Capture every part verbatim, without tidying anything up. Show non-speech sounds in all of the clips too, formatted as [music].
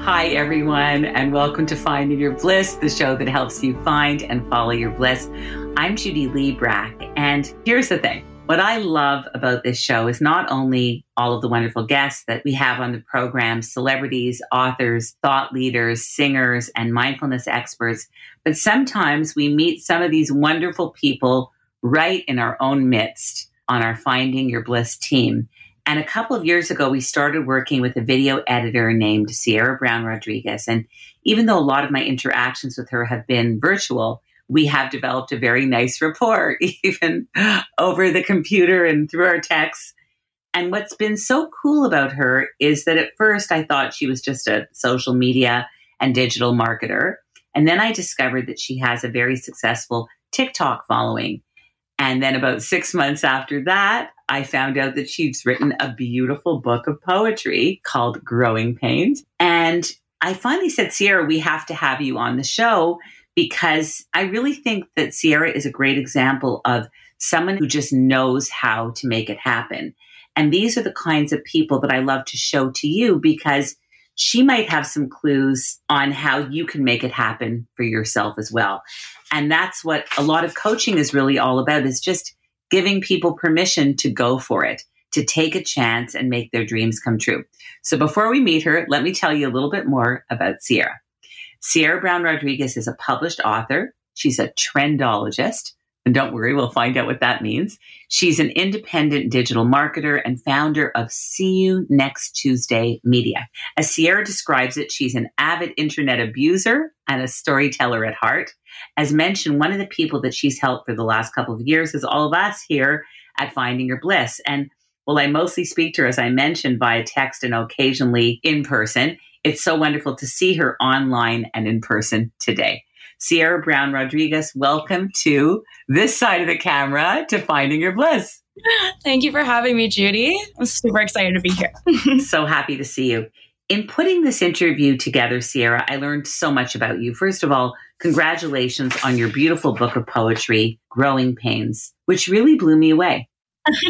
Hi, everyone, and welcome to Finding Your Bliss, the show that helps you find and follow your bliss. I'm Judy Librach, and here's the thing. What I love about this show is not only all of the wonderful guests that we have on the program, celebrities, authors, thought leaders, singers, and mindfulness experts, but sometimes we meet some of these wonderful people right in our own midst on our Finding Your Bliss team. And a couple of years ago, we started working with a video editor named Sierra Brown-Rodriguez. And even though a lot of my interactions with her have been virtual, we have developed a very nice rapport, even over the computer and through our texts. And what's been so cool about her is that at first I thought she was just a social media and digital marketer. And then I discovered that she has a very successful TikTok following. And then about six months after that, I found out that she's written a beautiful book of poetry called Growing Pains. And I finally said, Sierra, we have to have you on the show, because I really think that Sierra is a great example of someone who just knows how to make it happen. And these are the kinds of people that I love to show to you, because she might have some clues on how you can make it happen for yourself as well. And that's what a lot of coaching is really all about, is just giving people permission to go for it, to take a chance and make their dreams come true. So before we meet her, let me tell you a little bit more about Sierra. Sierra Brown-Rodriguez is a published author. She's a trendologist. And don't worry, we'll find out what that means. She's an independent digital marketer and founder of See You Next Tuesday Media. As Sierra describes it, she's an avid internet abuser and a storyteller at heart. As mentioned, one of the people that she's helped for the last couple of years is all of us here at Finding Your Bliss. And while I mostly speak to her, as I mentioned, via text and occasionally in person, it's so wonderful to see her online and in person today. Sierra Brown-Rodriguez, welcome to this side of the camera to Finding Your Bliss. Thank you for having me, Judy. I'm super excited to be here. So happy to see you. In putting this interview together, Sierra, I learned so much about you. First of all, congratulations on your beautiful book of poetry, Growing Pains, which really blew me away.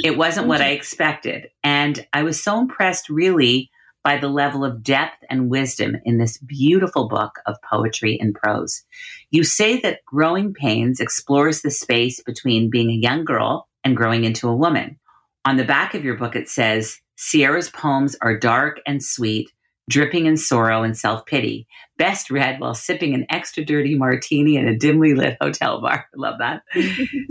It wasn't what I expected. And I was so impressed, really, by the level of depth and wisdom in this beautiful book of poetry and prose. You say that Growing Pains explores the space between being a young girl and growing into a woman. On the back of your book, it says, Sierra's poems are dark and sweet, dripping in sorrow and self-pity, best read while sipping an extra dirty martini in a dimly lit hotel bar. I love that.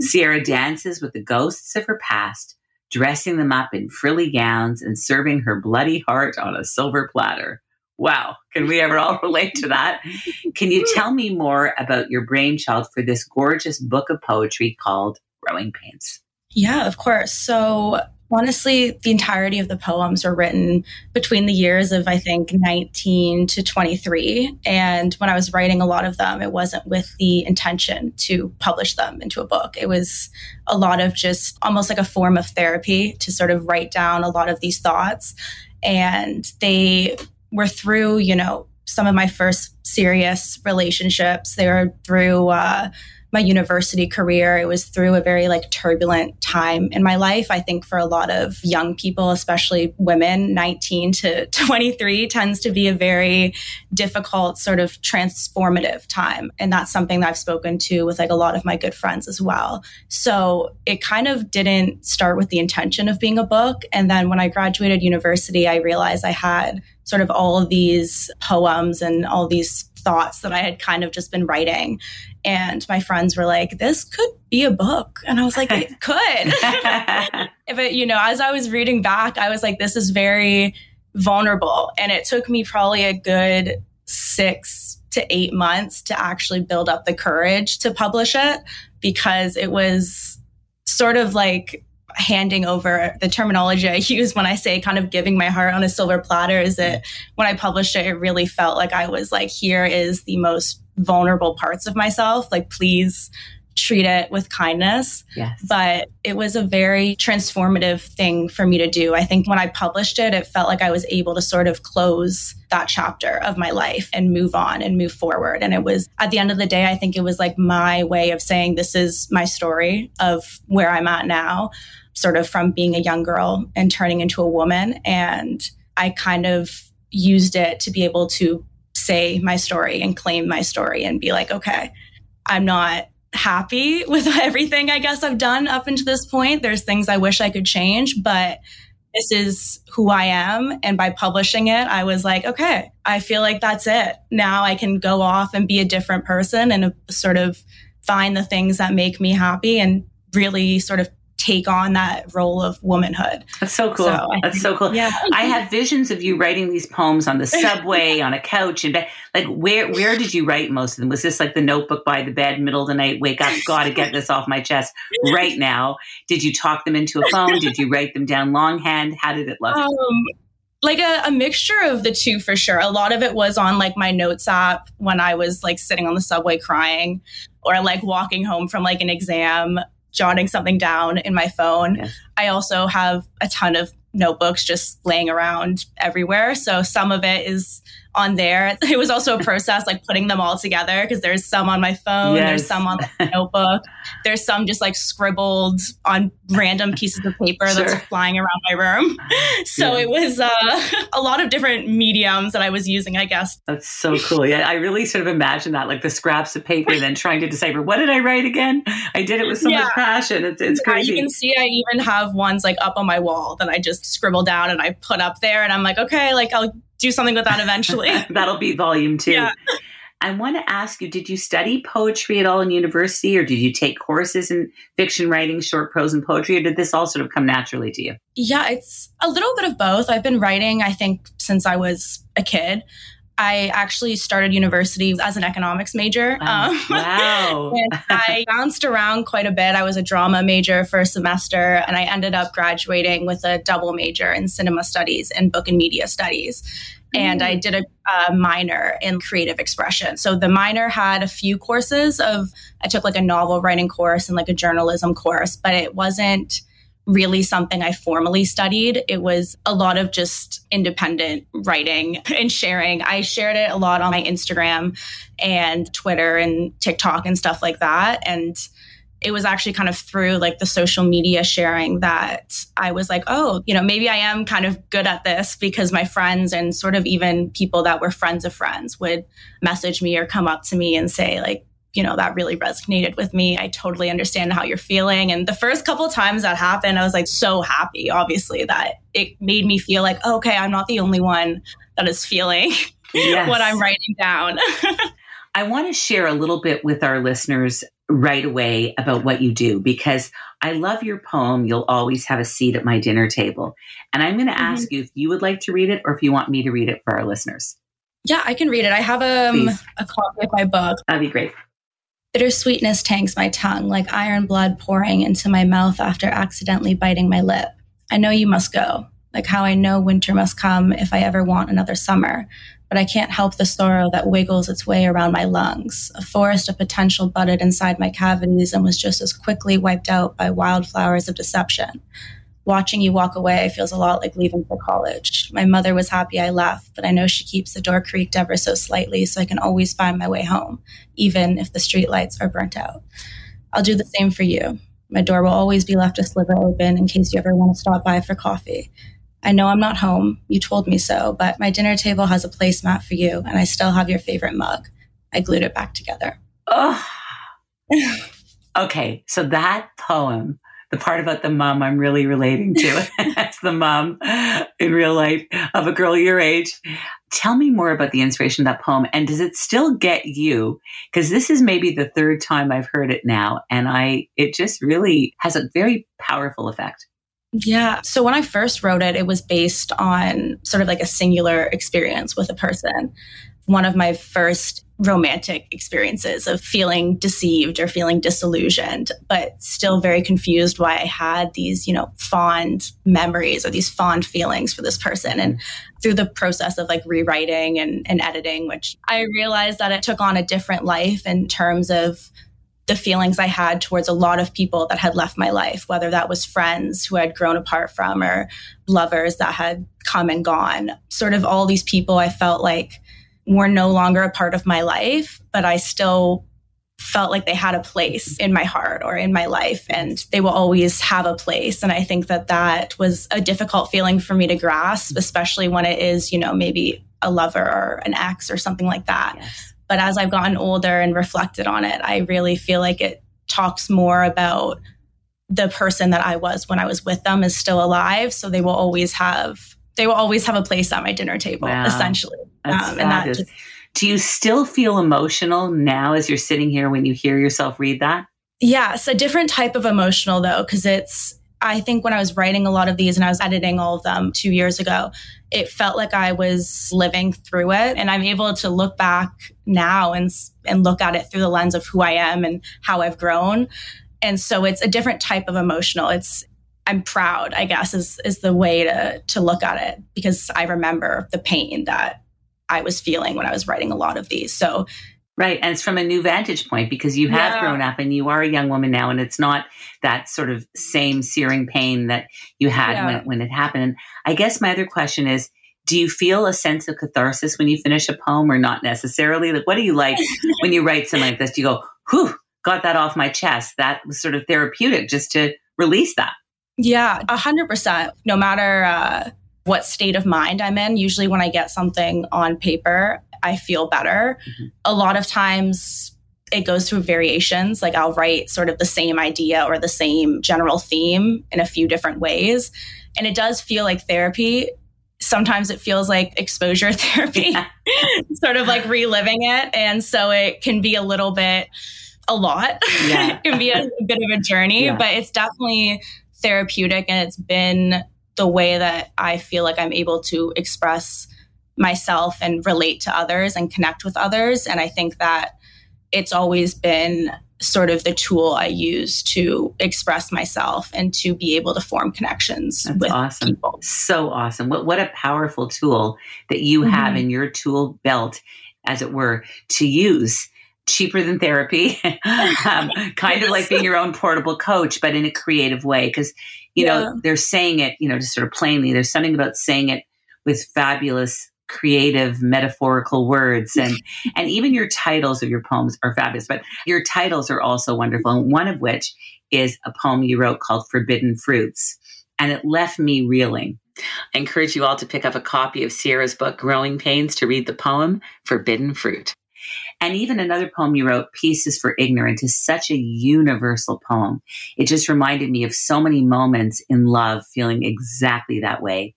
Sierra dances with the ghosts of her past, dressing them up in frilly gowns and serving her bloody heart on a silver platter. Wow, can we ever all relate to that? Can you tell me more about your brainchild for this gorgeous book of poetry called Growing Pains? Yeah, of course. So honestly, the entirety of the poems were written between the years of, I think, nineteen to twenty-three. And when I was writing a lot of them, it wasn't with the intention to publish them into a book. It was a lot of just almost like a form of therapy to sort of write down a lot of these thoughts. And they were through, you know, some of my first serious relationships. They were through uh my university career. It was through a very like turbulent time in my life. I think for a lot of young people, especially women, nineteen to twenty-three tends to be a very difficult sort of transformative time. And that's something that I've spoken to with like a lot of my good friends as well. So it kind of didn't start with the intention of being a book. And then when I graduated university, I realized I had sort of all of these poems and all these thoughts that I had kind of just been writing. And my friends were like, this could be a book. And I was like, it could. But, you know, as I was reading back, I was like, this is very vulnerable. And it took me probably a good six to eight months to actually build up the courage to publish it, because it was sort of like handing over the terminology I use when I say kind of giving my heart on a silver platter is that when I published it, it really felt like I was like, here is the most vulnerable parts of myself. Like, please treat it with kindness. Yes. But it was a very transformative thing for me to do. I think when I published it, it felt like I was able to sort of close that chapter of my life and move on and move forward. And it was, at the end of the day, I think it was like my way of saying, this is my story of where I'm at now, sort of from being a young girl and turning into a woman. And I kind of used it to be able to say my story and claim my story and be like, okay, I'm not happy with everything I guess I've done up until this point. There's things I wish I could change, but this is who I am. And by publishing it, I was like, okay, I feel like that's it. Now I can go off and be a different person and sort of find the things that make me happy and really sort of take on that role of womanhood. That's so cool. So That's think, so cool. Yeah. I have visions of you writing these poems on the subway, on a couch, and bed. Like, where where did you write most of them? Was this like The Notebook by the bed, middle of the night, wake up, gotta get this off my chest right now? Did you talk them into a phone? Did you write them down longhand? How did it look? Um, like a, a mixture of the two for sure. A lot of it was on like my notes app when I was like sitting on the subway crying or like walking home from like an exam, jotting something down in my phone. Yes. I also have a ton of notebooks just laying around everywhere. So some of it is on there. It was also a process like putting them all together because there's some on my phone, yes. There's some on the notebook, there's some just like scribbled on random pieces of paper sure. that's flying around my room. So yeah. It was uh, a lot of different mediums that I was using, I guess. That's so cool. Yeah, I really sort of imagine that, like the scraps of paper, then trying to decipher, what did I write again? I did it with so yeah. much passion. It's, it's yeah, crazy. You can see I even have ones like up on my wall that I just scribble down and I put up there and I'm like, okay, like I'll do something with that eventually. That'll be volume two. Yeah. I want to ask you, did you study poetry at all in university, or did you take courses in fiction writing, short prose and poetry, or did this all sort of come naturally to you? Yeah, it's a little bit of both. I've been writing, I think, since I was a kid. I actually started university as an economics major. Wow. Um, wow. And I bounced around quite a bit. I was a drama major for a semester, and I ended up graduating with a double major in cinema studies and book and media studies. Mm. And I did a, a minor in creative expression. So the minor had a few courses of, I took like a novel writing course and like a journalism course, but it wasn't really something I formally studied. It was a lot of just independent writing and sharing. I shared it a lot on my Instagram and Twitter and TikTok and stuff like that. And it was actually kind of through like the social media sharing that I was like, oh, you know, maybe I am kind of good at this, because my friends and sort of even people that were friends of friends would message me or come up to me and say like, you know, that really resonated with me. I totally understand how you're feeling. And the first couple of times that happened, I was like so happy, obviously, that it made me feel like, oh, okay, I'm not the only one that is feeling yes. what I'm writing down. I want to share a little bit with our listeners right away about what you do, because I love your poem, You'll Always Have a Seat at My Dinner Table. And I'm going to mm-hmm. ask you if you would like to read it or if you want me to read it for our listeners. Yeah, I can read it. I have um, a copy of my book. That'd be great. Bitter sweetness tangs my tongue like iron blood pouring into my mouth after accidentally biting my lip. I know you must go, like how I know winter must come if I ever want another summer, but I can't help the sorrow that wiggles its way around my lungs. A forest of potential budded inside my cavities and was just as quickly wiped out by wildflowers of deception. Watching you walk away feels a lot like leaving for college. My mother was happy I left, but I know she keeps the door creaked ever so slightly so I can always find my way home, even if the streetlights are burnt out. I'll do the same for you. My door will always be left a sliver open in case you ever want to stop by for coffee. I know I'm not home, you told me so, but my dinner table has a placemat for you, and I still have your favorite mug. I glued it back together. Oh. Okay, so that poem, the part about the mom, I'm really relating to. That's the mom in real life of a girl your age. Tell me more about the inspiration of that poem. And does it still get you? Because this is maybe the third time I've heard it now. And I, it just really has a very powerful effect. Yeah. So when I first wrote it, it was based on sort of like a singular experience with a person. One of my first romantic experiences of feeling deceived or feeling disillusioned, but still very confused why I had these, you know, fond memories or these fond feelings for this person. And through the process of like rewriting and, and editing, which I realized that it took on a different life in terms of the feelings I had towards a lot of people that had left my life, whether that was friends who I'd grown apart from or lovers that had come and gone. Sort of all these people I felt like were no longer a part of my life, but I still felt like they had a place in my heart or in my life, and they will always have a place. And I think that that was a difficult feeling for me to grasp, especially when it is, you know, maybe a lover or an ex or something like that. Yes. But as I've gotten older and reflected on it, I really feel like it talks more about the person that I was when I was with them is still alive. So they will always have, they will always have a place at my dinner table, wow. essentially. That's um, and that just, do you still feel emotional now as you're sitting here when you hear yourself read that? Yeah, it's a different type of emotional though, because it's, I think when I was writing a lot of these and I was editing all of them two years ago, it felt like I was living through it. And I'm able to look back now and and look at it through the lens of who I am and how I've grown. And so it's a different type of emotional. It's I'm proud, I guess, is is the way to to look at it, because I remember the pain that I was feeling when I was writing a lot of these. So right. And it's from a new vantage point, because you have yeah. grown up and you are a young woman now, and it's not that sort of same searing pain that you had yeah. when, when it happened. And I guess my other question is, do you feel a sense of catharsis when you finish a poem, or not necessarily? Like, what do you like when you write something like this? Do you go, whew, got that off my chest? That was sort of therapeutic just to release that. Yeah, a hundred percent. No matter uh, what state of mind I'm in, usually when I get something on paper, I feel better. Mm-hmm. A lot of times it goes through variations. Like I'll write sort of the same idea or the same general theme in a few different ways. And it does feel like therapy. Sometimes it feels like exposure therapy, yeah. sort of like reliving it. And so it can be a little bit, a lot. Yeah. It can be a, a bit of a journey, yeah. but it's definitely therapeutic. And it's been the way that I feel like I'm able to express myself and relate to others and connect with others. And I think that it's always been sort of the tool I use to express myself and to be able to form connections That's with awesome. people. So awesome. What what a powerful tool that you mm-hmm. have in your tool belt, as it were, to use. Cheaper than therapy, um, kind of like being your own portable coach, but in a creative way. Because, you yeah. know, they're saying it, you know, just sort of plainly, there's something about saying it with fabulous creative metaphorical words, and and even your titles of your poems are fabulous, but your titles are also wonderful, and one of which is a poem you wrote called Forbidden Fruits, and it left me reeling. I encourage you all to pick up a copy of Sierra's book Growing Pains to read the poem Forbidden Fruit. And even another poem you wrote, Pieces for Ignorant, is such a universal poem. It just reminded me of so many moments in love feeling exactly that way.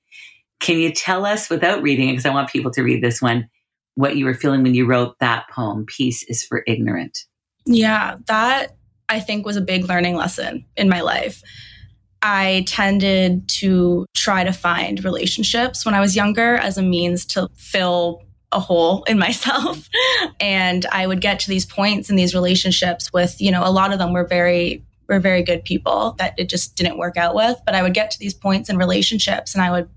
Can you tell us, without reading it, because I want people to read this one, what you were feeling when you wrote that poem, Peace is for Ignorant? Yeah, that I think was a big learning lesson in my life. I tended to try to find relationships when I was younger as a means to fill a hole in myself. And I would get to these points in these relationships with, you know, a lot of them were very... We're very good people that it just didn't work out with. But I would get to these points in relationships and I would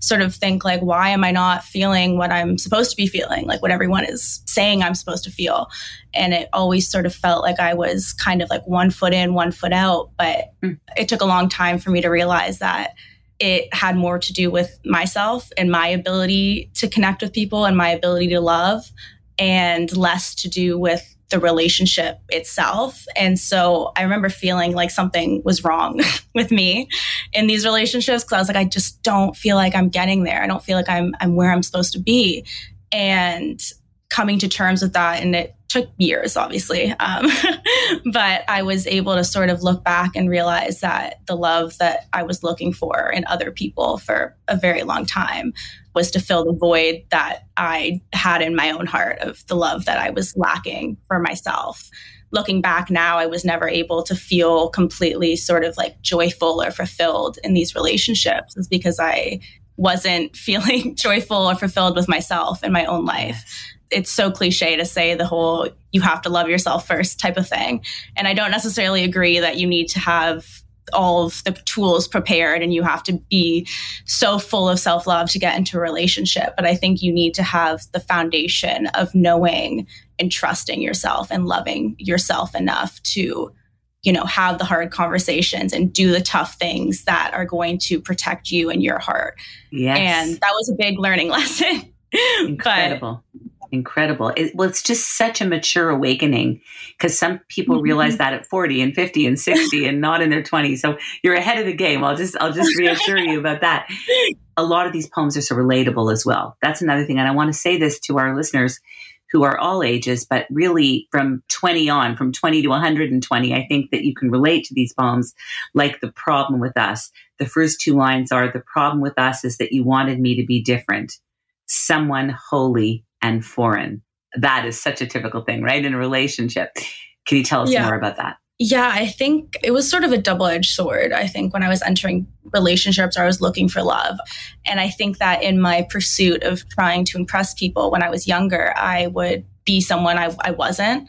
sort of think like, why am I not feeling what I'm supposed to be feeling? Like what everyone is saying I'm supposed to feel. And it always sort of felt like I was kind of like one foot in, one foot out. But mm. it took a long time for me to realize that it had more to do with myself and my ability to connect with people and my ability to love, and less to do with the relationship itself. And so I remember feeling like something was wrong with me in these relationships, because I was like, I just don't feel like I'm getting there. I don't feel like I'm I'm where I'm supposed to be. And coming to terms with that, and it took years, obviously. Um, but I was able to sort of look back and realize that the love that I was looking for in other people for a very long time was to fill the void that I had in my own heart of the love that I was lacking for myself. Looking back now, I was never able to feel completely sort of like joyful or fulfilled in these relationships. It's because I wasn't feeling joyful or fulfilled with myself in my own life. It's so cliche to say the whole you have to love yourself first type of thing. And I don't necessarily agree that you need to have all of the tools prepared, and you have to be so full of self-love to get into a relationship. But I think you need to have the foundation of knowing and trusting yourself and loving yourself enough to, you know, have the hard conversations and do the tough things that are going to protect you and your heart. Yes. And that was a big learning lesson. Incredible. But, Incredible. It, well, it's just such a mature awakening, because some people mm-hmm. realize that at forty and fifty and sixty and not in their twenties. So you're ahead of the game. I'll just I'll just reassure you about that. A lot of these poems are so relatable as well. That's another thing. And I want to say this to our listeners who are all ages, but really from twenty on, from twenty to one hundred twenty, I think that you can relate to these poems like The Problem With Us. The first two lines are, the problem with us is that you wanted me to be different, someone holy and foreign. That is such a typical thing, right? In a relationship. Can you tell us yeah. more about that? Yeah, I think it was sort of a double-edged sword. I think when I was entering relationships, I was looking for love. And I think that in my pursuit of trying to impress people when I was younger, I would be someone I, I wasn't.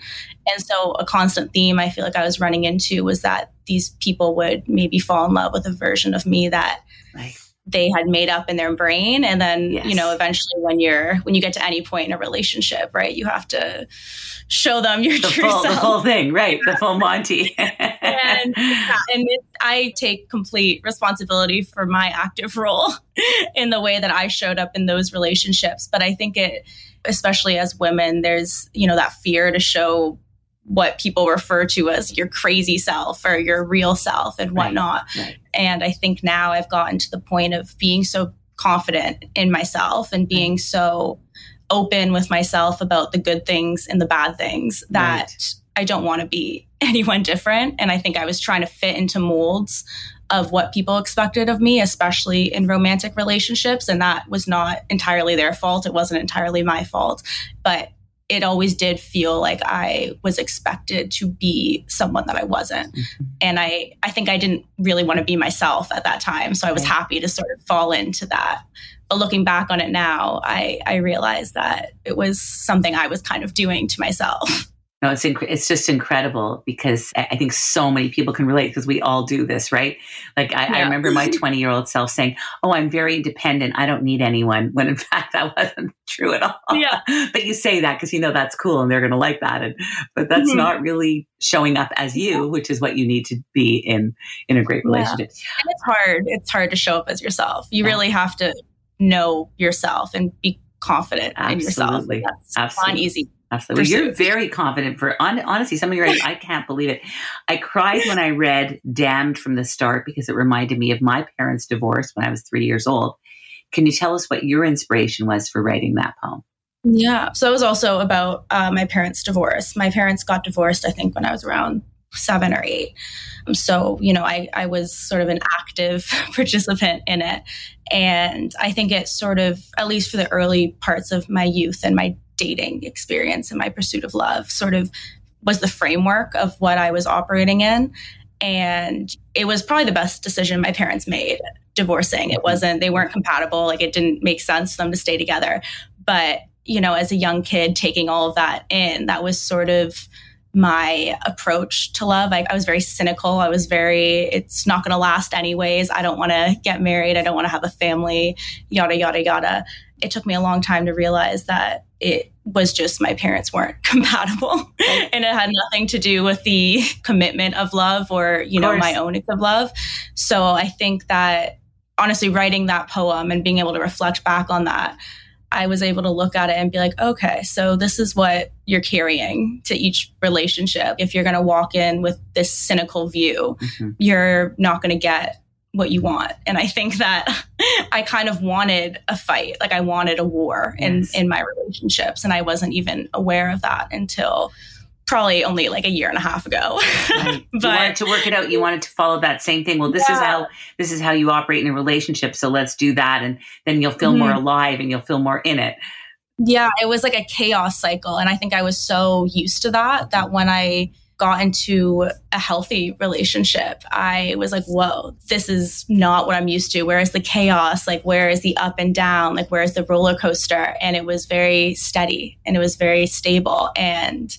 And so a constant theme I feel like I was running into was that these people would maybe fall in love with a version of me that... Right. they had made up in their brain. And then, yes. you know, eventually when you're, when you get to any point in a relationship, right, you have to show them your the true full, self. The whole thing, right. The full Monty. and yeah, and it, I take complete responsibility for my active role in the way that I showed up in those relationships. But I think it, especially as women, there's, you know, that fear to show what people refer to as your crazy self or your real self and whatnot. Right, right. And I think now I've gotten to the point of being so confident in myself and being so open with myself about the good things and the bad things that right. I don't want to be anyone different. And I think I was trying to fit into molds of what people expected of me, especially in romantic relationships. And that was not entirely their fault. It wasn't entirely my fault. But it always did feel like I was expected to be someone that I wasn't. Mm-hmm. And I, I think I didn't really want to be myself at that time. So I was right. happy to sort of fall into that. But looking back on it now, I, I realized that it was something I was kind of doing to myself. No, it's inc- it's just incredible, because I think so many people can relate, because we all do this, right? Like I, yeah. I remember my twenty-year-old self saying, "Oh, I'm very independent. I don't need anyone." When in fact that wasn't true at all. Yeah. But you say that because you know that's cool and they're going to like that, and but that's mm-hmm. not really showing up as you, which is what you need to be in in a great relationship. Yeah. And it's hard. It's hard to show up as yourself. You yeah. really have to know yourself and be confident Absolutely. in yourself. That's Absolutely. Not easy. Absolutely. Well, you're very confident for, on, honestly, some of your, I can't believe it. I cried when I read Damned from the Start, because it reminded me of my parents' divorce when I was three years old. Can you tell us what your inspiration was for writing that poem? Yeah. So it was also about uh, my parents' divorce. My parents got divorced, I think, when I was around seven or eight. So, you know, I, I was sort of an active participant in it. And I think it sort of, at least for the early parts of my youth and my dating experience and my pursuit of love, sort of was the framework of what I was operating in. And it was probably the best decision my parents made, divorcing. It wasn't, they weren't compatible. Like it didn't make sense for them to stay together. But, you know, as a young kid, taking all of that in, that was sort of my approach to love. I, I was very cynical. I was very, it's not going to last anyways. I don't want to get married. I don't want to have a family, yada, yada, yada. It took me a long time to realize that it was just my parents weren't compatible, right. and it had nothing to do with the commitment of love or, you know, my own of love. So I think that honestly, writing that poem and being able to reflect back on that, I was able to look at it and be like, okay, so this is what you're carrying to each relationship. If you're going to walk in with this cynical view, mm-hmm. you're not going to get what you want. And I think that I kind of wanted a fight. Like I wanted a war yes. in, in my relationships. And I wasn't even aware of that until probably only like a year and a half ago. Right. But you wanted to work it out. You wanted to follow that same thing. Well, this yeah. is how, this is how you operate in a relationship. So let's do that. And then you'll feel mm-hmm. more alive and you'll feel more in it. Yeah. It was like a chaos cycle. And I think I was so used to that, that when I got into a healthy relationship, I was like, whoa, this is not what I'm used to. Where is the chaos? Like, where is the up and down? Like, where is the roller coaster? And it was very steady and it was very stable. And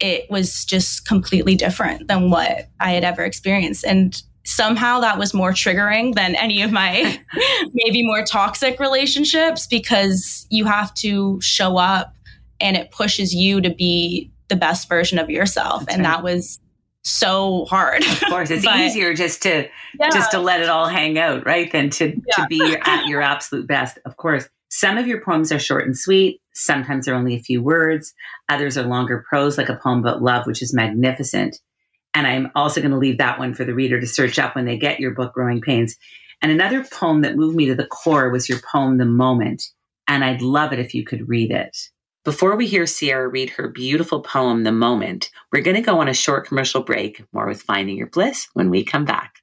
it was just completely different than what I had ever experienced. And somehow that was more triggering than any of my maybe more toxic relationships, because you have to show up and it pushes you to be the best version of yourself. That's and right. That was so hard. Of course, it's but, easier just to yeah. just to let it all hang out, right? Than to, yeah. to be at your absolute best. Of course, some of your poems are short and sweet. Sometimes they're only a few words. Others are longer prose, like a poem about love, which is magnificent. And I'm also going to leave that one for the reader to search up when they get your book, Growing Pains. And another poem that moved me to the core was your poem, The Moment. And I'd love it if you could read it. Before we hear Sierra read her beautiful poem, The Moment, we're going to go on a short commercial break. More with Finding Your Bliss when we come back.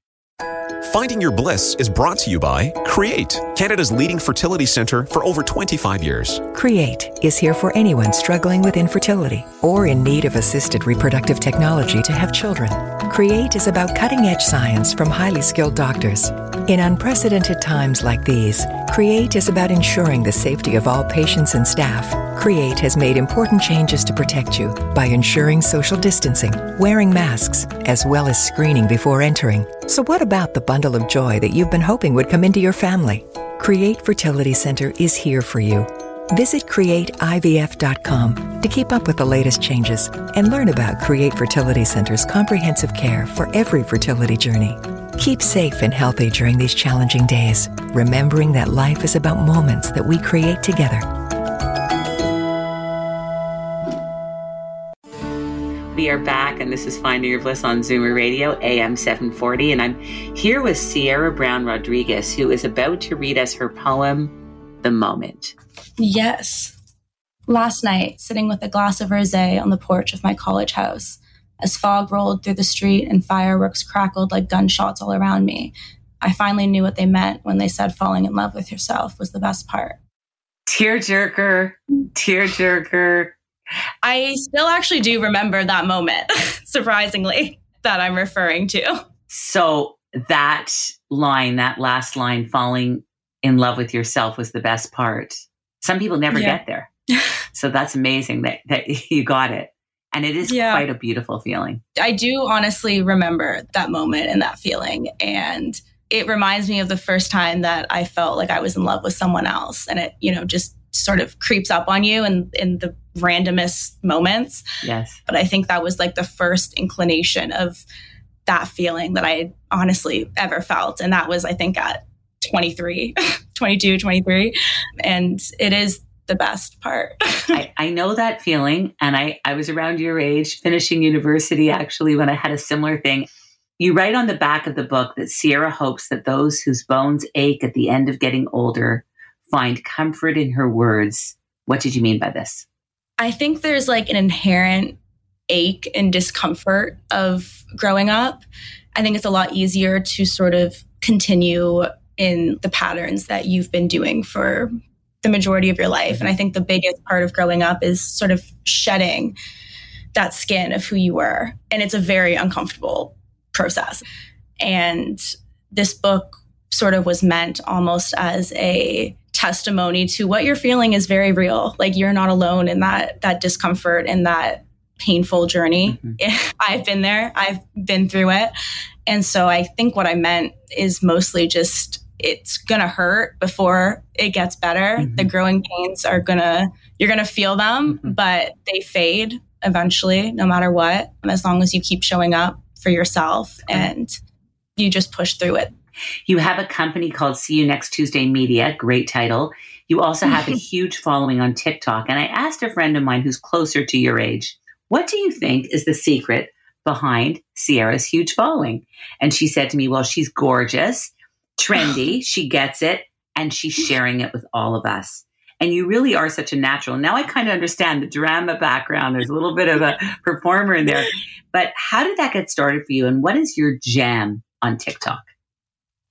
Finding Your Bliss is brought to you by CREATE, Canada's leading fertility centre for over twenty-five years. CREATE is here for anyone struggling with infertility or in need of assisted reproductive technology to have children. CREATE is about cutting-edge science from highly skilled doctors. In unprecedented times like these, CREATE is about ensuring the safety of all patients and staff. CREATE has made important changes to protect you by ensuring social distancing, wearing masks, as well as screening before entering. So what about the bundle of joy that you've been hoping would come into your family? CREATE Fertility Center is here for you. Visit create I V F dot com to keep up with the latest changes and learn about CREATE Fertility Center's comprehensive care for every fertility journey. Keep safe and healthy during these challenging days, remembering that life is about moments that we create together. We are back, and this is Finding Your Bliss on Zoomer Radio, A M seven forty, and I'm here with Sierra Brown-Rodriguez, who is about to read us her poem, The Moment. Yes. Last night, sitting with a glass of rosé on the porch of my college house, as fog rolled through the street and fireworks crackled like gunshots all around me, I finally knew what they meant when they said falling in love with yourself was the best part. Tearjerker, tearjerker. I still actually do remember that moment, surprisingly, that I'm referring to. So that line, that last line, falling in love with yourself was the best part. Some people never yeah. get there. So that's amazing that, that you got it. And it is yeah. quite a beautiful feeling. I do honestly remember that moment and that feeling. And it reminds me of the first time that I felt like I was in love with someone else. And it, you know, just sort of creeps up on you in, in the randomest moments. Yes. But I think that was like the first inclination of that feeling that I had honestly ever felt. And that was, I think, at twenty-three, [laughs] twenty-two, twenty-three. And it is the best part. I, I know that feeling. And I, I was around your age, finishing university, actually, when I had a similar thing. You write on the back of the book that Sierra hopes that those whose bones ache at the end of getting older find comfort in her words. What did you mean by this? I think there's like an inherent ache and discomfort of growing up. I think it's a lot easier to sort of continue in the patterns that you've been doing for the majority of your life. And I think the biggest part of growing up is sort of shedding that skin of who you were. And it's a very uncomfortable process. And this book sort of was meant almost as a testimony to what you're feeling is very real. Like you're not alone in that, that discomfort and that painful journey. Mm-hmm. I've been there. I've been through it. And so I think what I meant is mostly just it's going to hurt before it gets better. Mm-hmm. The growing pains are going to, you're going to feel them, mm-hmm. but they fade eventually, no matter what, as long as you keep showing up for yourself and you just push through it. You have a company called See You Next Tuesday Media, great title. You also have a huge following on TikTok. And I asked a friend of mine who's closer to your age, what do you think is the secret behind Sierra's huge following? And she said to me, well, she's gorgeous, trendy, she gets it, and she's sharing it with all of us. And you really are such a natural. Now I kind of understand the drama background. There's a little bit of a performer in there. But how did that get started for you? And what is your jam on TikTok?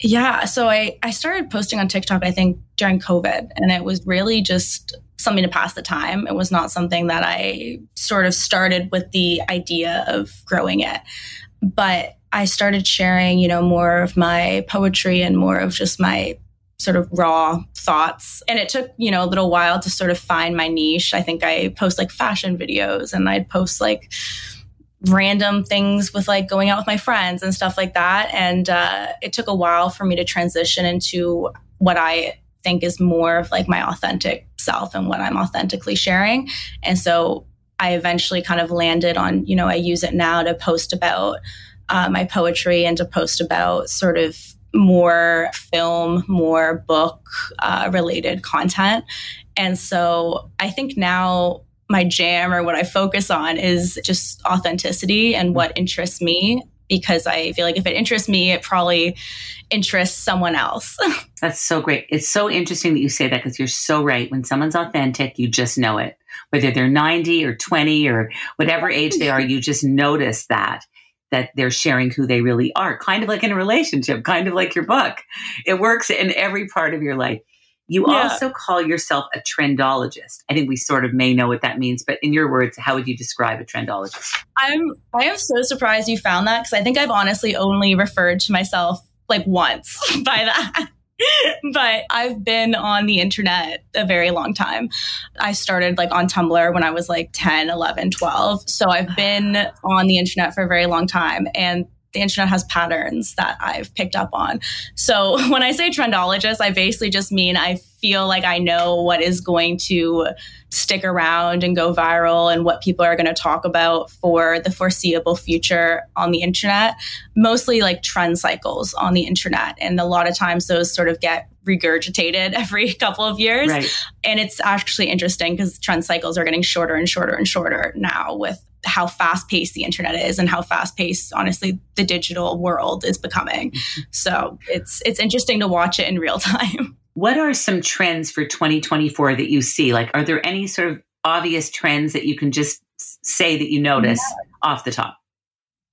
Yeah. So I, I started posting on TikTok, I think, during COVID. And it was really just something to pass the time. It was not something that I sort of started with the idea of growing it. But I started sharing, you know, more of my poetry and more of just my sort of raw thoughts. And it took, you know, a little while to sort of find my niche. I think I post like fashion videos and I'd post like random things with like going out with my friends and stuff like that. And uh, it took a while for me to transition into what I think is more of like my authentic self and what I'm authentically sharing. And so I eventually kind of landed on, you know, I use it now to post about uh, my poetry and to post about sort of more film, more book uh, related content. And so I think now my jam or what I focus on is just authenticity and what interests me, because I feel like if it interests me, it probably interests someone else. That's so great. It's so interesting that you say that because you're so right. When someone's authentic, you just know it. Whether they're ninety or twenty or whatever age they are, you just notice that, that they're sharing who they really are, kind of like in a relationship, kind of like your book. It works in every part of your life. You yeah. also call yourself a trendologist. I think we sort of may know what that means, but in your words, how would you describe a trendologist? I'm I am so surprised you found that, because I think I've honestly only referred to myself like once by that. But I've been on the internet a very long time. I started like on Tumblr when I was like ten, eleven, twelve. So I've been on the internet for a very long time. And the internet has patterns that I've picked up on. So when I say trendologist, I basically just mean I feel like I know what is going to stick around and go viral and what people are going to talk about for the foreseeable future on the internet, mostly like trend cycles on the internet. And a lot of times those sort of get regurgitated every couple of years. Right. And it's actually interesting because trend cycles are getting shorter and shorter and shorter now with how fast-paced the internet is and how fast-paced, honestly, the digital world is becoming. So it's it's interesting to watch it in real time. What are some trends for twenty twenty-four that you see? Like, are there any sort of obvious trends that you can just say that you notice yeah. off the top?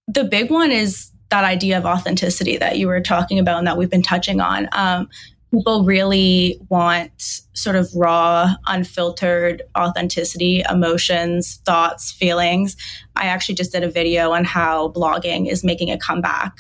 The big one is that idea of authenticity that you were talking about and that we've been touching on. Um, People really want sort of raw, unfiltered authenticity, emotions, thoughts, feelings. I actually just did a video on how blogging is making a comeback.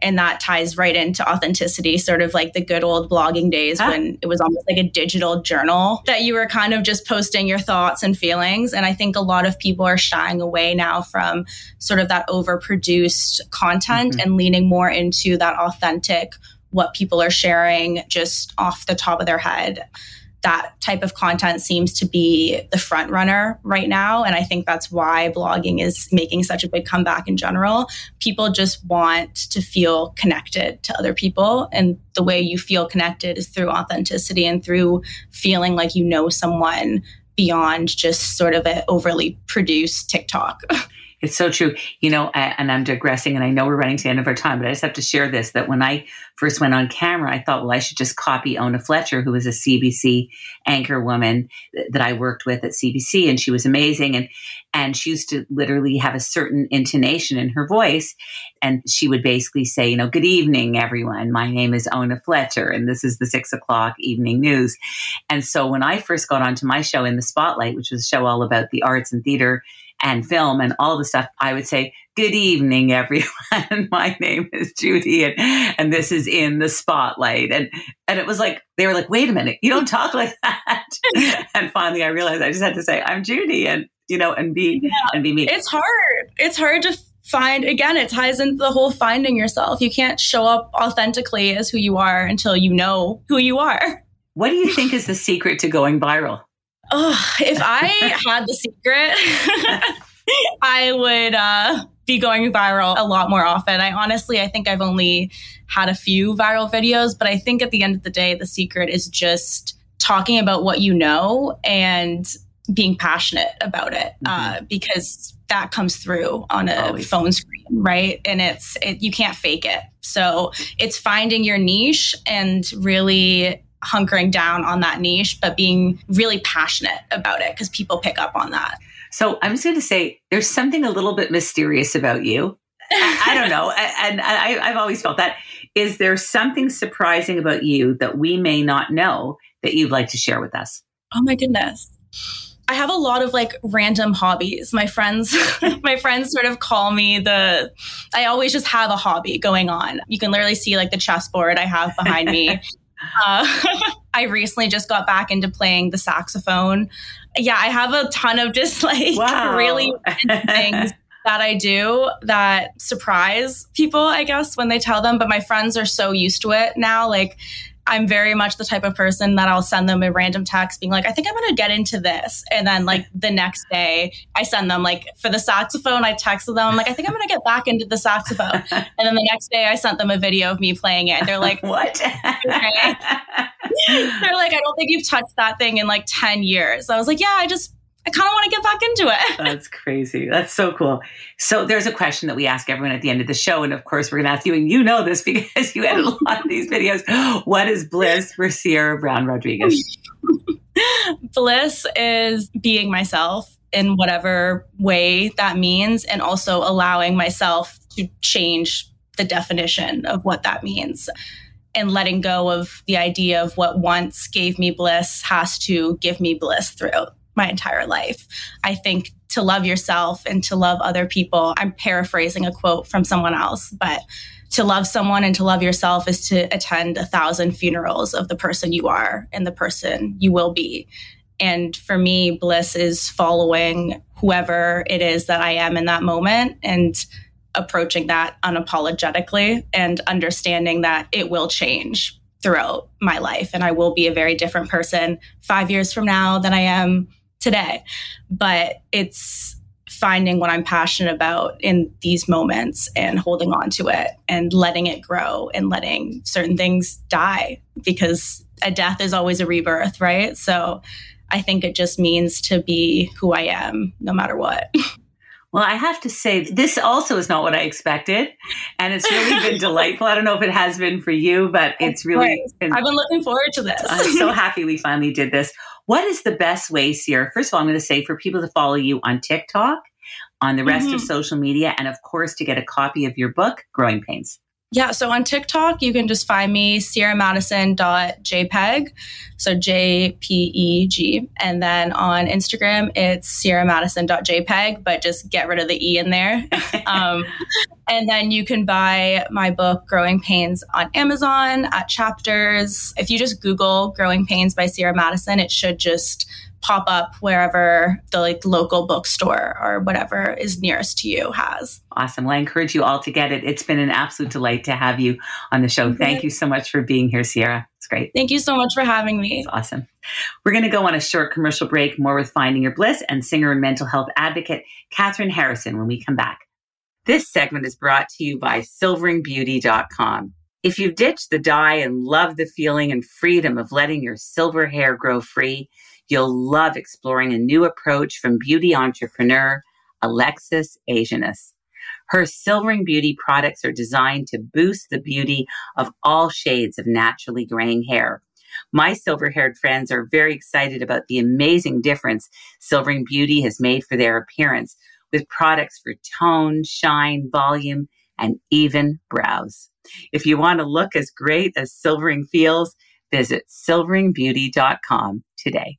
And that ties right into authenticity, sort of like the good old blogging days ah. when it was almost like a digital journal that you were kind of just posting your thoughts and feelings. And I think a lot of people are shying away now from sort of that overproduced content mm-hmm. and leaning more into that authentic what people are sharing just off the top of their head. That type of content seems to be the front runner right now. And I think that's why blogging is making such a big comeback in general. People just want to feel connected to other people. And the way you feel connected is through authenticity and through feeling like you know someone beyond just sort of an overly produced TikTok. It's so true. You know, and I'm digressing and I know we're running to the end of our time, but I just have to share this, that when I first went on camera, I thought, well, I should just copy Ona Fletcher, who was a C B C anchor woman that I worked with at C B C. And she was amazing. And, and she used to literally have a certain intonation in her voice. And she would basically say, you know, good evening, everyone. My name is Ona Fletcher, and this is the six o'clock evening news. And so when I first got onto my show In the Spotlight, which was a show all about the arts and theater and film and all the stuff, I would say, good evening, everyone. My name is Judy, and, and this is In the Spotlight. And and it was like, they were like, wait a minute, you don't talk like that. And finally I realized I just had to say, I'm Judy, and, you know, and be, yeah, and be me. It's hard. It's hard to find, again, it ties into the whole finding yourself. You can't show up authentically as who you are until you know who you are. What do you think is the secret to going viral? Oh, if I had the secret, I would uh, be going viral a lot more often. I honestly, I think I've only had a few viral videos, but I think at the end of the day, the secret is just talking about what you know and being passionate about it, mm-hmm. uh, because that comes through on a Always. phone screen, right? And it's it, you can't fake it. So it's finding your niche and really hunkering down on that niche, but being really passionate about it because people pick up on that. So I'm just going to say there's something a little bit mysterious about you. I, I don't know. And I, I've always felt that. Is there something surprising about you that we may not know that you'd like to share with us? Oh my goodness. I have a lot of like random hobbies. My friends, my friends sort of call me the, I always just have a hobby going on. You can literally see like the chessboard I have behind me. Uh, I recently just got back into playing the saxophone. Yeah, I have a ton of just like wow. really things that I do that surprise people, I guess, when they tell them. But my friends are so used to it now. Like, I'm very much the type of person that I'll send them a random text being like, I think I'm going to get into this. And then like the next day I send them, like, for the saxophone, I texted them, I'm like, I think I'm going to get back into the saxophone. And then the next day I sent them a video of me playing it. And they're like, what? Okay. They're like, I don't think you've touched that thing in like ten years. So I was like, yeah, I just, I kind of want to get back into it. That's crazy. That's so cool. So there's a question that we ask everyone at the end of the show. And of course, we're going to ask you, and you know this because you had a lot of these videos. What is bliss for Sierra Brown-Rodriguez? Bliss is being myself in whatever way that means, and also allowing myself to change the definition of what that means. And letting go of the idea of what once gave me bliss has to give me bliss throughout my entire life. I think to love yourself and to love other people, I'm paraphrasing a quote from someone else, but to love someone and to love yourself is to attend a thousand funerals of the person you are and the person you will be. And for me, bliss is following whoever it is that I am in that moment and approaching that unapologetically and understanding that it will change throughout my life. And I will be a very different person five years from now than I am today. But it's finding what I'm passionate about in these moments and holding on to it and letting it grow and letting certain things die, because a death is always a rebirth, right? So I think it just means to be who I am no matter what. Well, I have to say, this also is not what I expected. And it's really been delightful. I don't know if it has been for you, but it's really been, I've been looking forward to this. I'm so happy we finally did this. What is the best way, Sierra? First of all, I'm going to say for people to follow you on TikTok, on the rest mm-hmm. of social media, and of course, to get a copy of your book, Growing Pains. Yeah. So on TikTok, you can just find me, sierra madison dot j p g. So J P E G. And then on Instagram, it's sierra madison dot j p g, but just get rid of the E in there. um, and then you can buy my book, Growing Pains, on Amazon at Chapters. If you just Google Growing Pains by Sierra Madison, it should just pop up wherever the like local bookstore or whatever is nearest to you has. Awesome. Well, I encourage you all to get it. It's been an absolute delight to have you on the show. Thank you so much for being here, Sierra. It's great. Thank you so much for having me. It's awesome. We're going to go on a short commercial break, more with Finding Your Bliss and singer and mental health advocate, Catherine Harrison, when we come back. This segment is brought to you by silvering beauty dot com. If you've ditched the dye and love the feeling and freedom of letting your silver hair grow free, you'll love exploring a new approach from beauty entrepreneur Alexis Asianus. Her Silvering Beauty products are designed to boost the beauty of all shades of naturally graying hair. My silver-haired friends are very excited about the amazing difference Silvering Beauty has made for their appearance, with products for tone, shine, volume, and even brows. If you want to look as great as silvering feels, visit silvering beauty dot com today.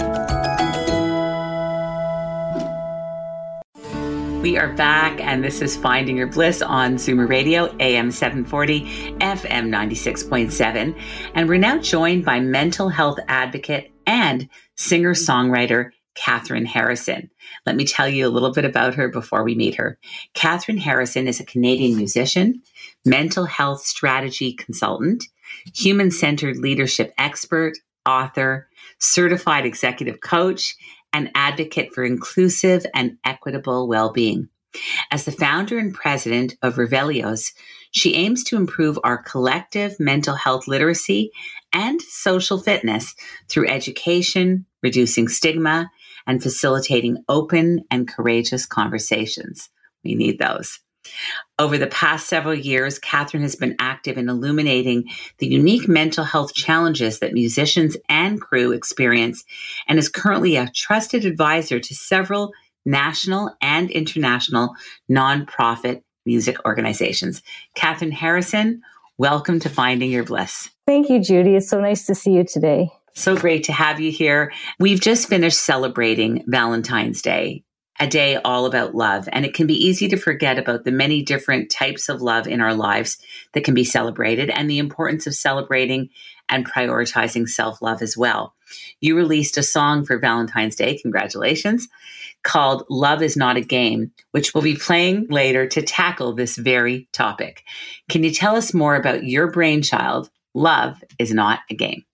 We are back, and this is Finding Your Bliss on Zoomer Radio, A M seven forty, F M ninety-six point seven. And we're now joined by mental health advocate and singer-songwriter Catherine Harrison. Let me tell you a little bit about her before we meet her. Catherine Harrison is a Canadian musician, mental health strategy consultant, human-centered leadership expert, author, certified executive coach, an advocate for inclusive and equitable well-being. As the founder and president of Revelios, she aims to improve our collective mental health literacy and social fitness through education, reducing stigma, and facilitating open and courageous conversations. We need those. Over the past several years, Catherine has been active in illuminating the unique mental health challenges that musicians and crew experience and is currently a trusted advisor to several national and international nonprofit music organizations. Catherine Harrison, welcome to Finding Your Bliss. Thank you, Judy. It's so nice to see you today. So great to have you here. We've just finished celebrating Valentine's Day, a day all about love, and it can be easy to forget about the many different types of love in our lives that can be celebrated and the importance of celebrating and prioritizing self-love as well. You released a song for Valentine's Day, congratulations, called Love is Not a Game, which we'll be playing later to tackle this very topic. Can you tell us more about your brainchild, Love is Not a Game?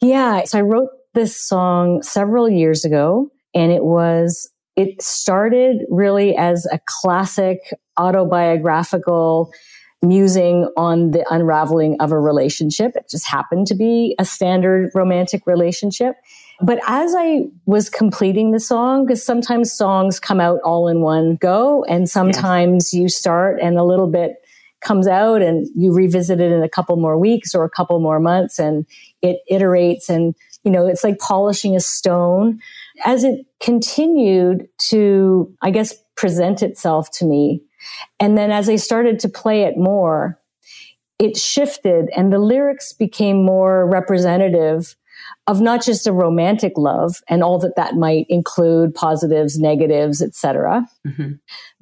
Yeah, so I wrote this song several years ago, and it was, it started really as a classic autobiographical musing on the unraveling of a relationship. It just happened to be a standard romantic relationship. But as I was completing the song, because sometimes songs come out all in one go, and sometimes yes. you start and a little bit comes out and you revisit it in a couple more weeks or a couple more months and it iterates and, you know, it's like polishing a stone. As it continued to, I guess, present itself to me, and then as I started to play it more, it shifted and the lyrics became more representative of not just a romantic love and all that that might include, positives, negatives, et cetera. Mm-hmm.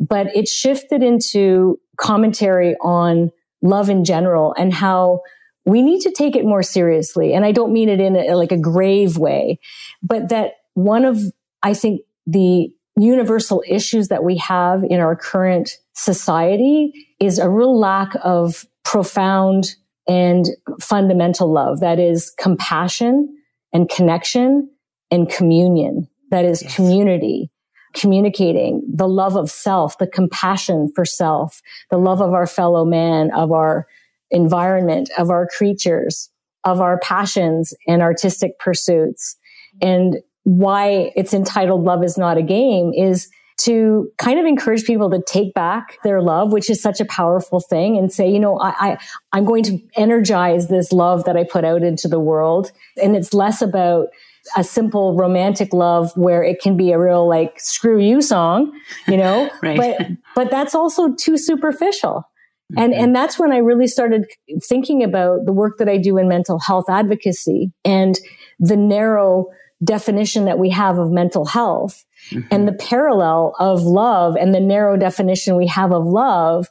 But it shifted into commentary on love in general and how we need to take it more seriously. And I don't mean it in a, like a grave way, but that one of, I think, the universal issues that we have in our current society is a real lack of profound and fundamental love. That is compassion and connection and communion. That is yes. community, communicating, the love of self, the compassion for self, the love of our fellow man, of our environment, of our creatures, of our passions and artistic pursuits. And why it's entitled Love is Not a Game is to kind of encourage people to take back their love, which is such a powerful thing, and say, you know, I, I, I'm going to energize this love that I put out into the world. And it's less about a simple romantic love where it can be a real like screw you song, you know, right. but, but that's also too superficial. Mm-hmm. And, and that's when I really started thinking about the work that I do in mental health advocacy and the narrow definition that we have of mental health mm-hmm. and the parallel of love and the narrow definition we have of love.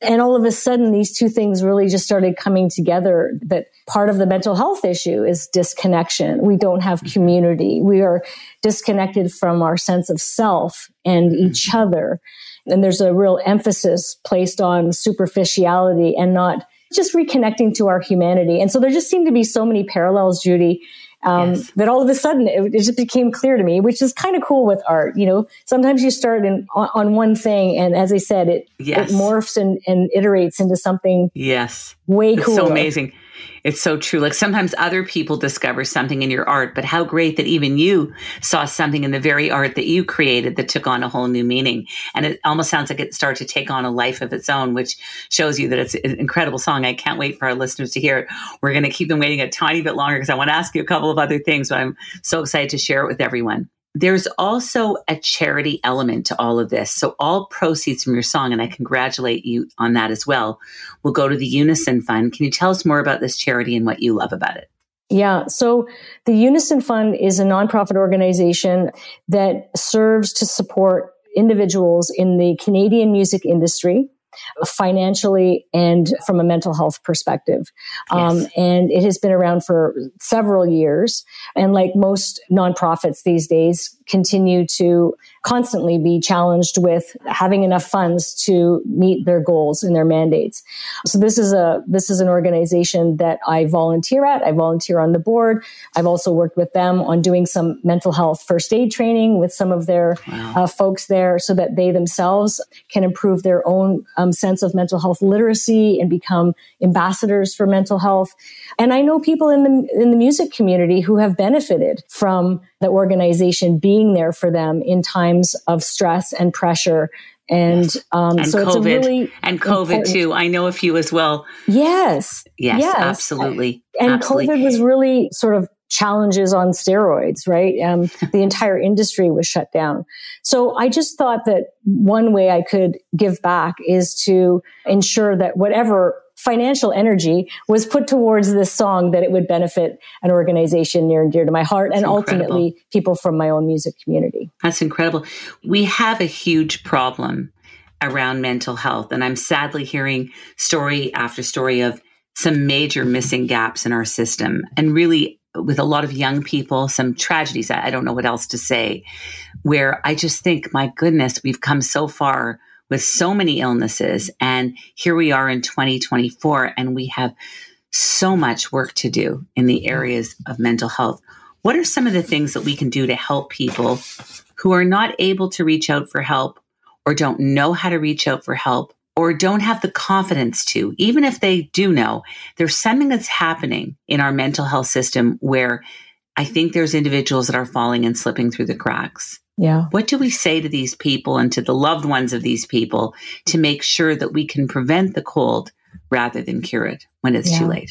And all of a sudden, these two things really just started coming together, that part of the mental health issue is disconnection. We don't have community. We are disconnected from our sense of self and each other. And there's a real emphasis placed on superficiality and not just reconnecting to our humanity. And so there just seem to be so many parallels, Judy, Um, yes. that all of a sudden it, it just became clear to me, which is kind of cool with art. You know, sometimes you start in, on, on one thing. And as I said, it, yes. it morphs and, and iterates into something yes. way cooler. It's so amazing. It's so true. Like sometimes other people discover something in your art, but how great that even you saw something in the very art that you created that took on a whole new meaning. And it almost sounds like it started to take on a life of its own, which shows you that it's an incredible song. I can't wait for our listeners to hear it. We're going to keep them waiting a tiny bit longer because I want to ask you a couple of other things, but I'm so excited to share it with everyone. There's also a charity element to all of this. So all proceeds from your song, and I congratulate you on that as well, will go to the Unison Fund. Can you tell us more about this charity and what you love about it? Yeah. So the Unison Fund is a nonprofit organization that serves to support individuals in the Canadian music industry, financially and from a mental health perspective. Yes. Um, and it has been around for several years. And like most nonprofits these days, continue to constantly be challenged with having enough funds to meet their goals and their mandates. So this is a this is an organization that I volunteer at. I volunteer on the board. I've also worked with them on doing some mental health first aid training with some of their wow. uh, folks there, so that they themselves can improve their own um, sense of mental health literacy and become ambassadors for mental health. And I know people in the in the music community who have benefited from the organization being there for them in times of stress and pressure. And, yes. um, and so COVID. It's a really and COVID important... too. I know a few as well. Yes. Yes, yes. absolutely. And absolutely. COVID was really sort of challenges on steroids, right? Um, the entire industry was shut down. So I just thought that one way I could give back is to ensure that whatever financial energy was put towards this song, that it would benefit an organization near and dear to my heart, That's and incredible. Ultimately people from my own music community. That's incredible. We have a huge problem around mental health, and I'm sadly hearing story after story of some major missing gaps in our system, and really with a lot of young people, some tragedies, I don't know what else to say, where I just think, my goodness, we've come so far with so many illnesses. And here we are in twenty twenty-four, and we have so much work to do in the areas of mental health. What are some of the things that we can do to help people who are not able to reach out for help, or don't know how to reach out for help, or don't have the confidence to? Even if they do know, there's something that's happening in our mental health system where I think there's individuals that are falling and slipping through the cracks. Yeah. What do we say to these people and to the loved ones of these people to make sure that we can prevent the cold rather than cure it when it's yeah. too late?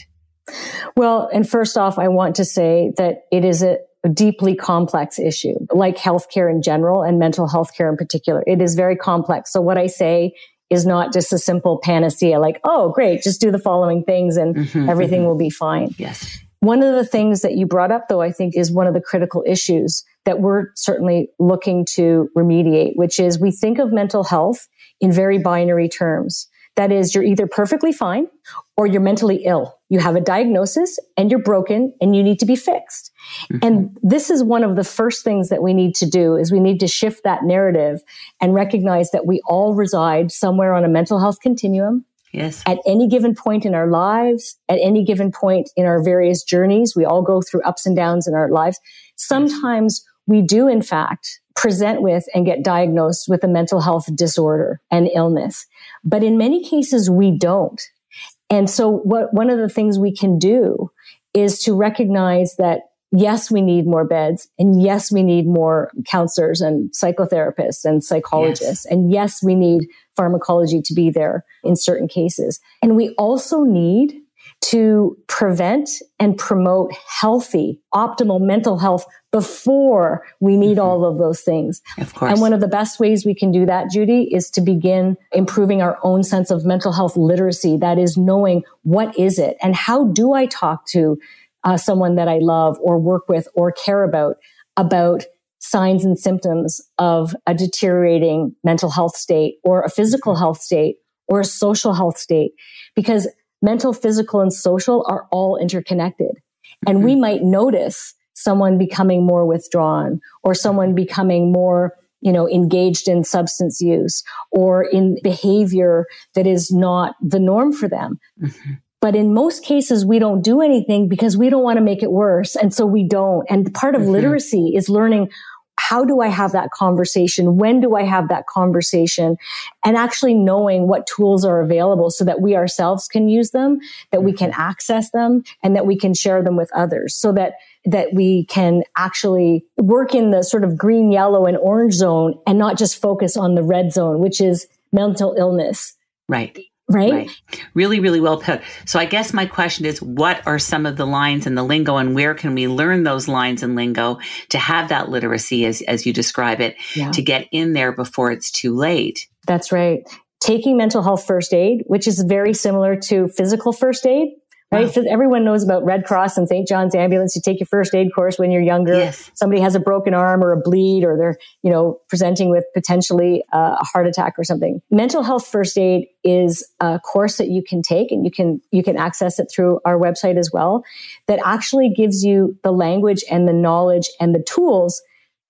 Well, and first off, I want to say that it is a deeply complex issue, like healthcare in general and mental health care in particular. It is very complex. So what I say is not just a simple panacea, like, oh, great, just do the following things and mm-hmm, everything mm-hmm. will be fine. Yes. One of the things that you brought up, though, I think is one of the critical issues that we're certainly looking to remediate, which is we think of mental health in very binary terms. That is, you're either perfectly fine or you're mentally ill. You have a diagnosis and you're broken and you need to be fixed. Mm-hmm. And this is one of the first things that we need to do, is we need to shift that narrative and recognize that we all reside somewhere on a mental health continuum. Yes. At any given point in our lives, at any given point in our various journeys, we all go through ups and downs in our lives. Sometimes we do, in fact, present with and get diagnosed with a mental health disorder and illness. But in many cases, we don't. And so what, one of the things we can do is to recognize that, yes, we need more beds, and yes, we need more counselors and psychotherapists and psychologists. Yes. And yes, we need pharmacology to be there in certain cases. And we also need to prevent and promote healthy, optimal mental health before we need mm-hmm. all of those things. Of course. And one of the best ways we can do that, Judy, is to begin improving our own sense of mental health literacy. That is, knowing what is it and how do I talk to uh, someone that I love or work with or care about, about signs and symptoms of a deteriorating mental health state or a physical health state or a social health state. Because mental, physical, and social are all interconnected. And mm-hmm. we might notice someone becoming more withdrawn, or someone becoming more, you know, engaged in substance use or in behavior that is not the norm for them. Mm-hmm. But in most cases, we don't do anything because we don't want to make it worse. And so we don't. And part of mm-hmm. literacy is learning, how do I have that conversation? When do I have that conversation? And actually knowing what tools are available so that we ourselves can use them, that we can access them, and that we can share them with others, so that that we can actually work in the sort of green, yellow, and orange zone, and not just focus on the red zone, which is mental illness. Right. Right? Right. Really, really well put. So I guess my question is, what are some of the lines and the lingo, and where can we learn those lines and lingo to have that literacy, as, as you describe it, yeah. to get in there before it's too late? That's right. Taking mental health first aid, which is very similar to physical first aid. Right. Wow. Everyone knows about Red Cross and Saint John's Ambulance. You take your first aid course when you're younger. Yes. Somebody has a broken arm or a bleed, or they're, you know, presenting with potentially uh, a heart attack or something. Mental health first aid is a course that you can take, and you can, you can access it through our website as well, that actually gives you the language and the knowledge and the tools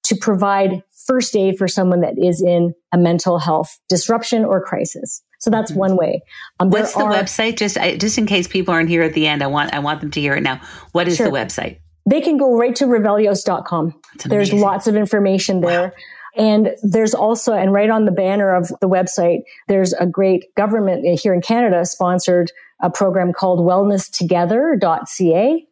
to provide first aid for someone that is in a mental health disruption or crisis. So that's mm-hmm. one way. Um, What's the are, website? Just I, just in case people aren't here at the end, I want I want them to hear it now. What is sure. the website? They can go right to revelios dot com. There's lots of information there. Wow. And there's also, and right on the banner of the website, there's a great government here in Canada sponsored a program called wellness together dot c a.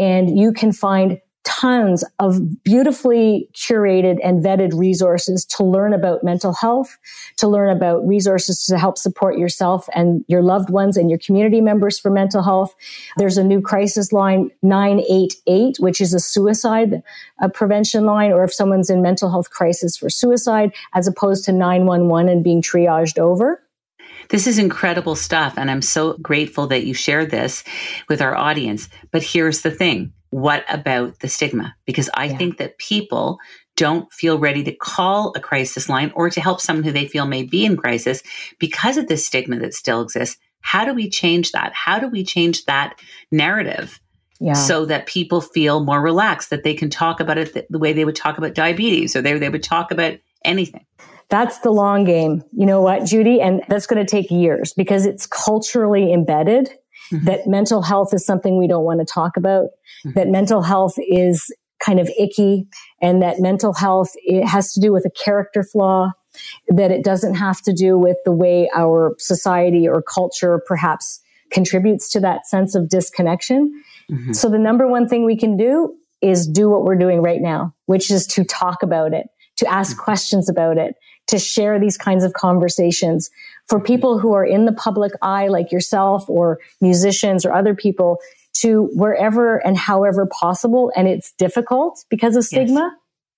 And you can find tons of beautifully curated and vetted resources to learn about mental health, to learn about resources to help support yourself and your loved ones and your community members for mental health. There's a new crisis line, nine eight eight, which is a suicide a prevention line, or if someone's in mental health crisis for suicide, as opposed to nine one one and being triaged over. This is incredible stuff, and I'm so grateful that you shared this with our audience. But here's the thing. What about the stigma? Because I yeah. think that people don't feel ready to call a crisis line or to help someone who they feel may be in crisis because of this stigma that still exists. How do we change that? How do we change that narrative yeah. so that people feel more relaxed, that they can talk about it th- the way they would talk about diabetes, or they, they would talk about anything? That's the long game. You know what, Judy? And that's going to take years because it's culturally embedded mm-hmm. that mental health is something we don't want to talk about, mm-hmm. that mental health is kind of icky, and that mental health, it has to do with a character flaw, that it doesn't have to do with the way our society or culture perhaps contributes to that sense of disconnection. Mm-hmm. So the number one thing we can do is do what we're doing right now, which is to talk about it, to ask mm-hmm. questions about it, to share these kinds of conversations. For people who are in the public eye, like yourself or musicians or other people, to wherever and however possible, and it's difficult because of stigma,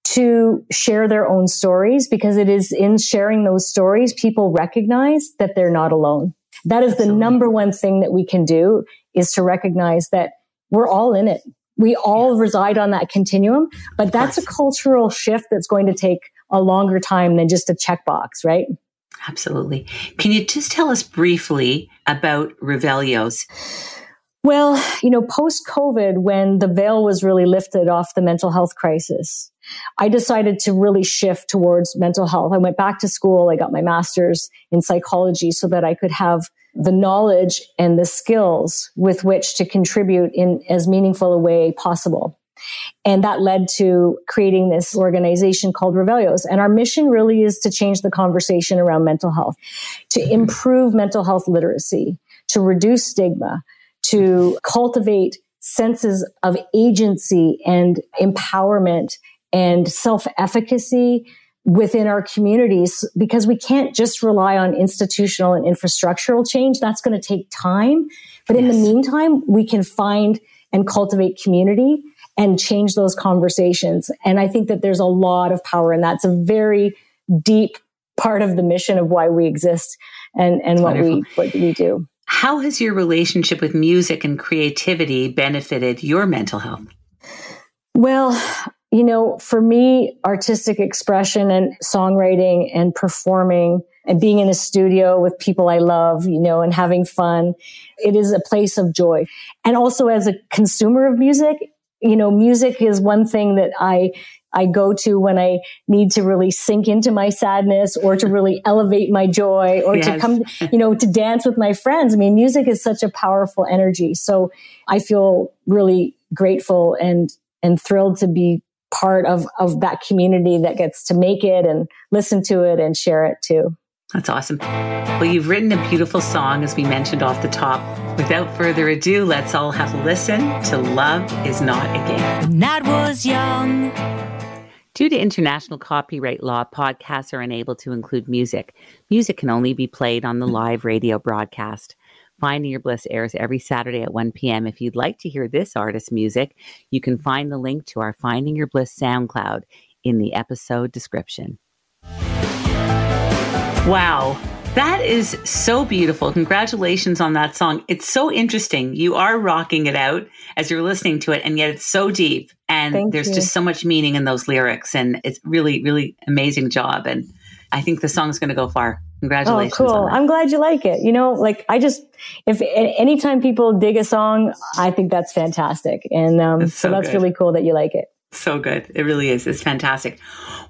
yes. to share their own stories, because it is in sharing those stories, people recognize that they're not alone. That is Absolutely. The number one thing that we can do, is to recognize that we're all in it. We all yeah. reside on that continuum, but that's a cultural shift that's going to take a longer time than just a checkbox, right? Absolutely. Can you just tell us briefly about Revelios? Well, you know, post-COVID, when the veil was really lifted off the mental health crisis, I decided to really shift towards mental health. I went back to school. I got my master's in psychology so that I could have the knowledge and the skills with which to contribute in as meaningful a way possible. And that led to creating this organization called Revelios. And our mission really is to change the conversation around mental health, to improve mental health literacy, to reduce stigma, to cultivate senses of agency and empowerment and self-efficacy within our communities, because we can't just rely on institutional and infrastructural change. That's going to take time. But in yes. the meantime, we can find and cultivate community and change those conversations. And I think that there's a lot of power, and that's a very deep part of the mission of why we exist and, and what we, what we do. How has your relationship with music and creativity benefited your mental health? Well, you know, for me, artistic expression and songwriting and performing and being in a studio with people I love, you know, and having fun, it is a place of joy. And also as a consumer of music, you know, music is one thing that I I go to when I need to really sink into my sadness, or to really elevate my joy, or yes. to come, you know, to dance with my friends. I mean, music is such a powerful energy. So I feel really grateful and and thrilled to be part of of that community that gets to make it and listen to it and share it too. That's awesome. Well, you've written a beautiful song, as we mentioned off the top. Without further ado, let's all have a listen to Love Is Not a Game. When I was young. Due to international copyright law, podcasts are unable to include music. Music can only be played on the live radio broadcast. Finding Your Bliss airs every Saturday at one p.m. If you'd like to hear this artist's music, you can find the link to our Finding Your Bliss SoundCloud in the episode description. Wow, that is so beautiful. Congratulations on that song. It's so interesting. You are rocking it out as you're listening to it, and yet it's so deep. And Thank there's you. Just so much meaning in those lyrics. And it's really, really amazing job. And I think the song's going to go far. Congratulations. Oh, cool. On that. I'm glad you like it. You know, like I just, if anytime people dig a song, I think that's fantastic. And um, that's so, so that's good. Really cool that you like it. So good. It really is. It's fantastic.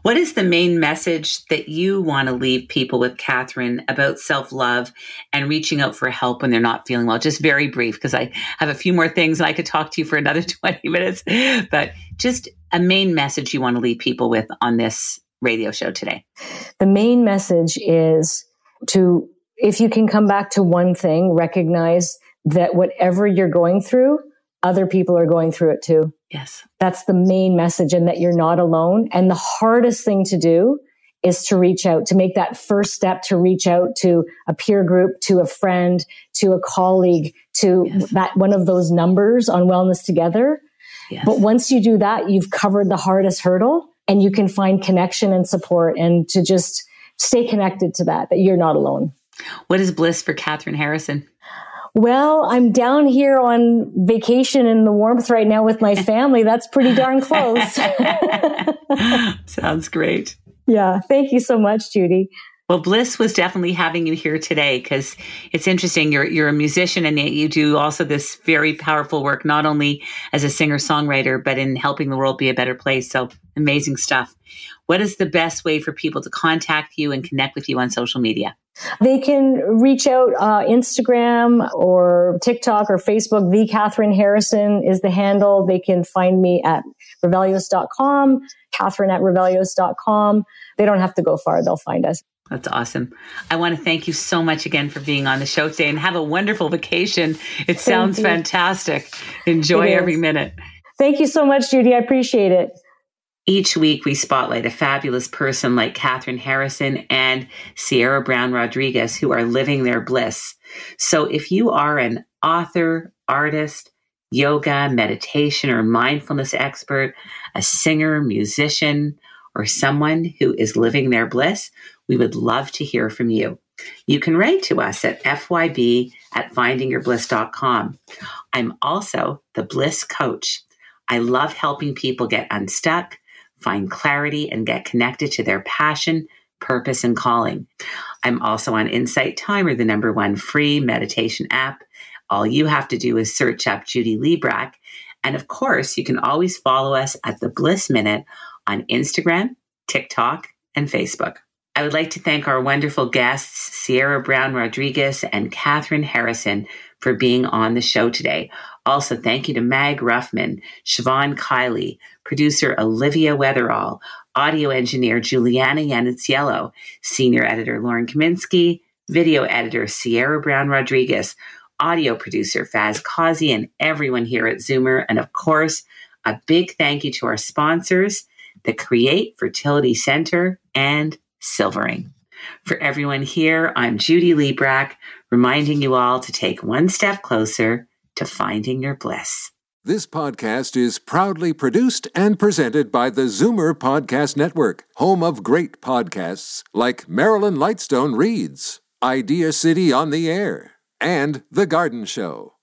What is the main message that you want to leave people with, Catherine, about self-love and reaching out for help when they're not feeling well? Just very brief, because I have a few more things and I could talk to you for another twenty minutes, but just a main message you want to leave people with on this radio show today. The main message is to, if you can come back to one thing, recognize that whatever you're going through, other people are going through it too. Yes. That's the main message, and that you're not alone. And the hardest thing to do is to reach out, to make that first step, to reach out to a peer group, to a friend, to a colleague, to yes. that one of those numbers on Wellness Together. Yes. But once you do that, you've covered the hardest hurdle, and you can find connection and support, and to just stay connected to that, that you're not alone. What is bliss for Catherine Harrison? Well, I'm down here on vacation in the warmth right now with my family. That's pretty darn close. Sounds great. Yeah. Thank you so much, Judy. Well, bliss was definitely having you here today, because it's interesting. You're you're a musician, and yet you do also this very powerful work, not only as a singer-songwriter, but in helping the world be a better place. So amazing stuff. What is the best way for people to contact you and connect with you on social media? They can reach out uh Instagram or TikTok or Facebook. The Catherine Harrison is the handle. They can find me at revelios dot com, Catherine at revelios dot com. They don't have to go far. They'll find us. That's awesome. I want to thank you so much again for being on the show today, and have a wonderful vacation. It sounds fantastic. Enjoy every minute. Thank you so much, Judy. I appreciate it. Each week, we spotlight a fabulous person like Catherine Harrison and Sierra Brown-Rodriguez, who are living their bliss. So if you are an author, artist, yoga, meditation, or mindfulness expert, a singer, musician, or someone who is living their bliss, we would love to hear from you. You can write to us at F Y B at finding your bliss dot com. I'm also the Bliss Coach. I love helping people get unstuck, find clarity, and get connected to their passion, purpose, and calling. I'm also on Insight Timer, the number one free meditation app. All you have to do is search up Judy Librach. And of course, you can always follow us at The Bliss Minute on Instagram, TikTok, and Facebook. I would like to thank our wonderful guests, Sierra Brown-Rodriguez and Catherine Harrison, for being on the show today. Also, thank you to Mag Ruffman, Siobhan Kiley, producer Olivia Weatherall, audio engineer Juliana Yaniciello, senior editor Lauren Kaminsky, video editor Sierra Brown-Rodriguez, audio producer Faz Kazi, and everyone here at Zoomer. And of course, a big thank you to our sponsors, the CREATE Fertility Center and Silvering. For everyone here, I'm Judy Librach, reminding you all to take one step closer to finding your bliss. This podcast is proudly produced and presented by the Zoomer Podcast Network, home of great podcasts like Marilyn Lightstone Reads, Idea City on the Air, and The Garden Show.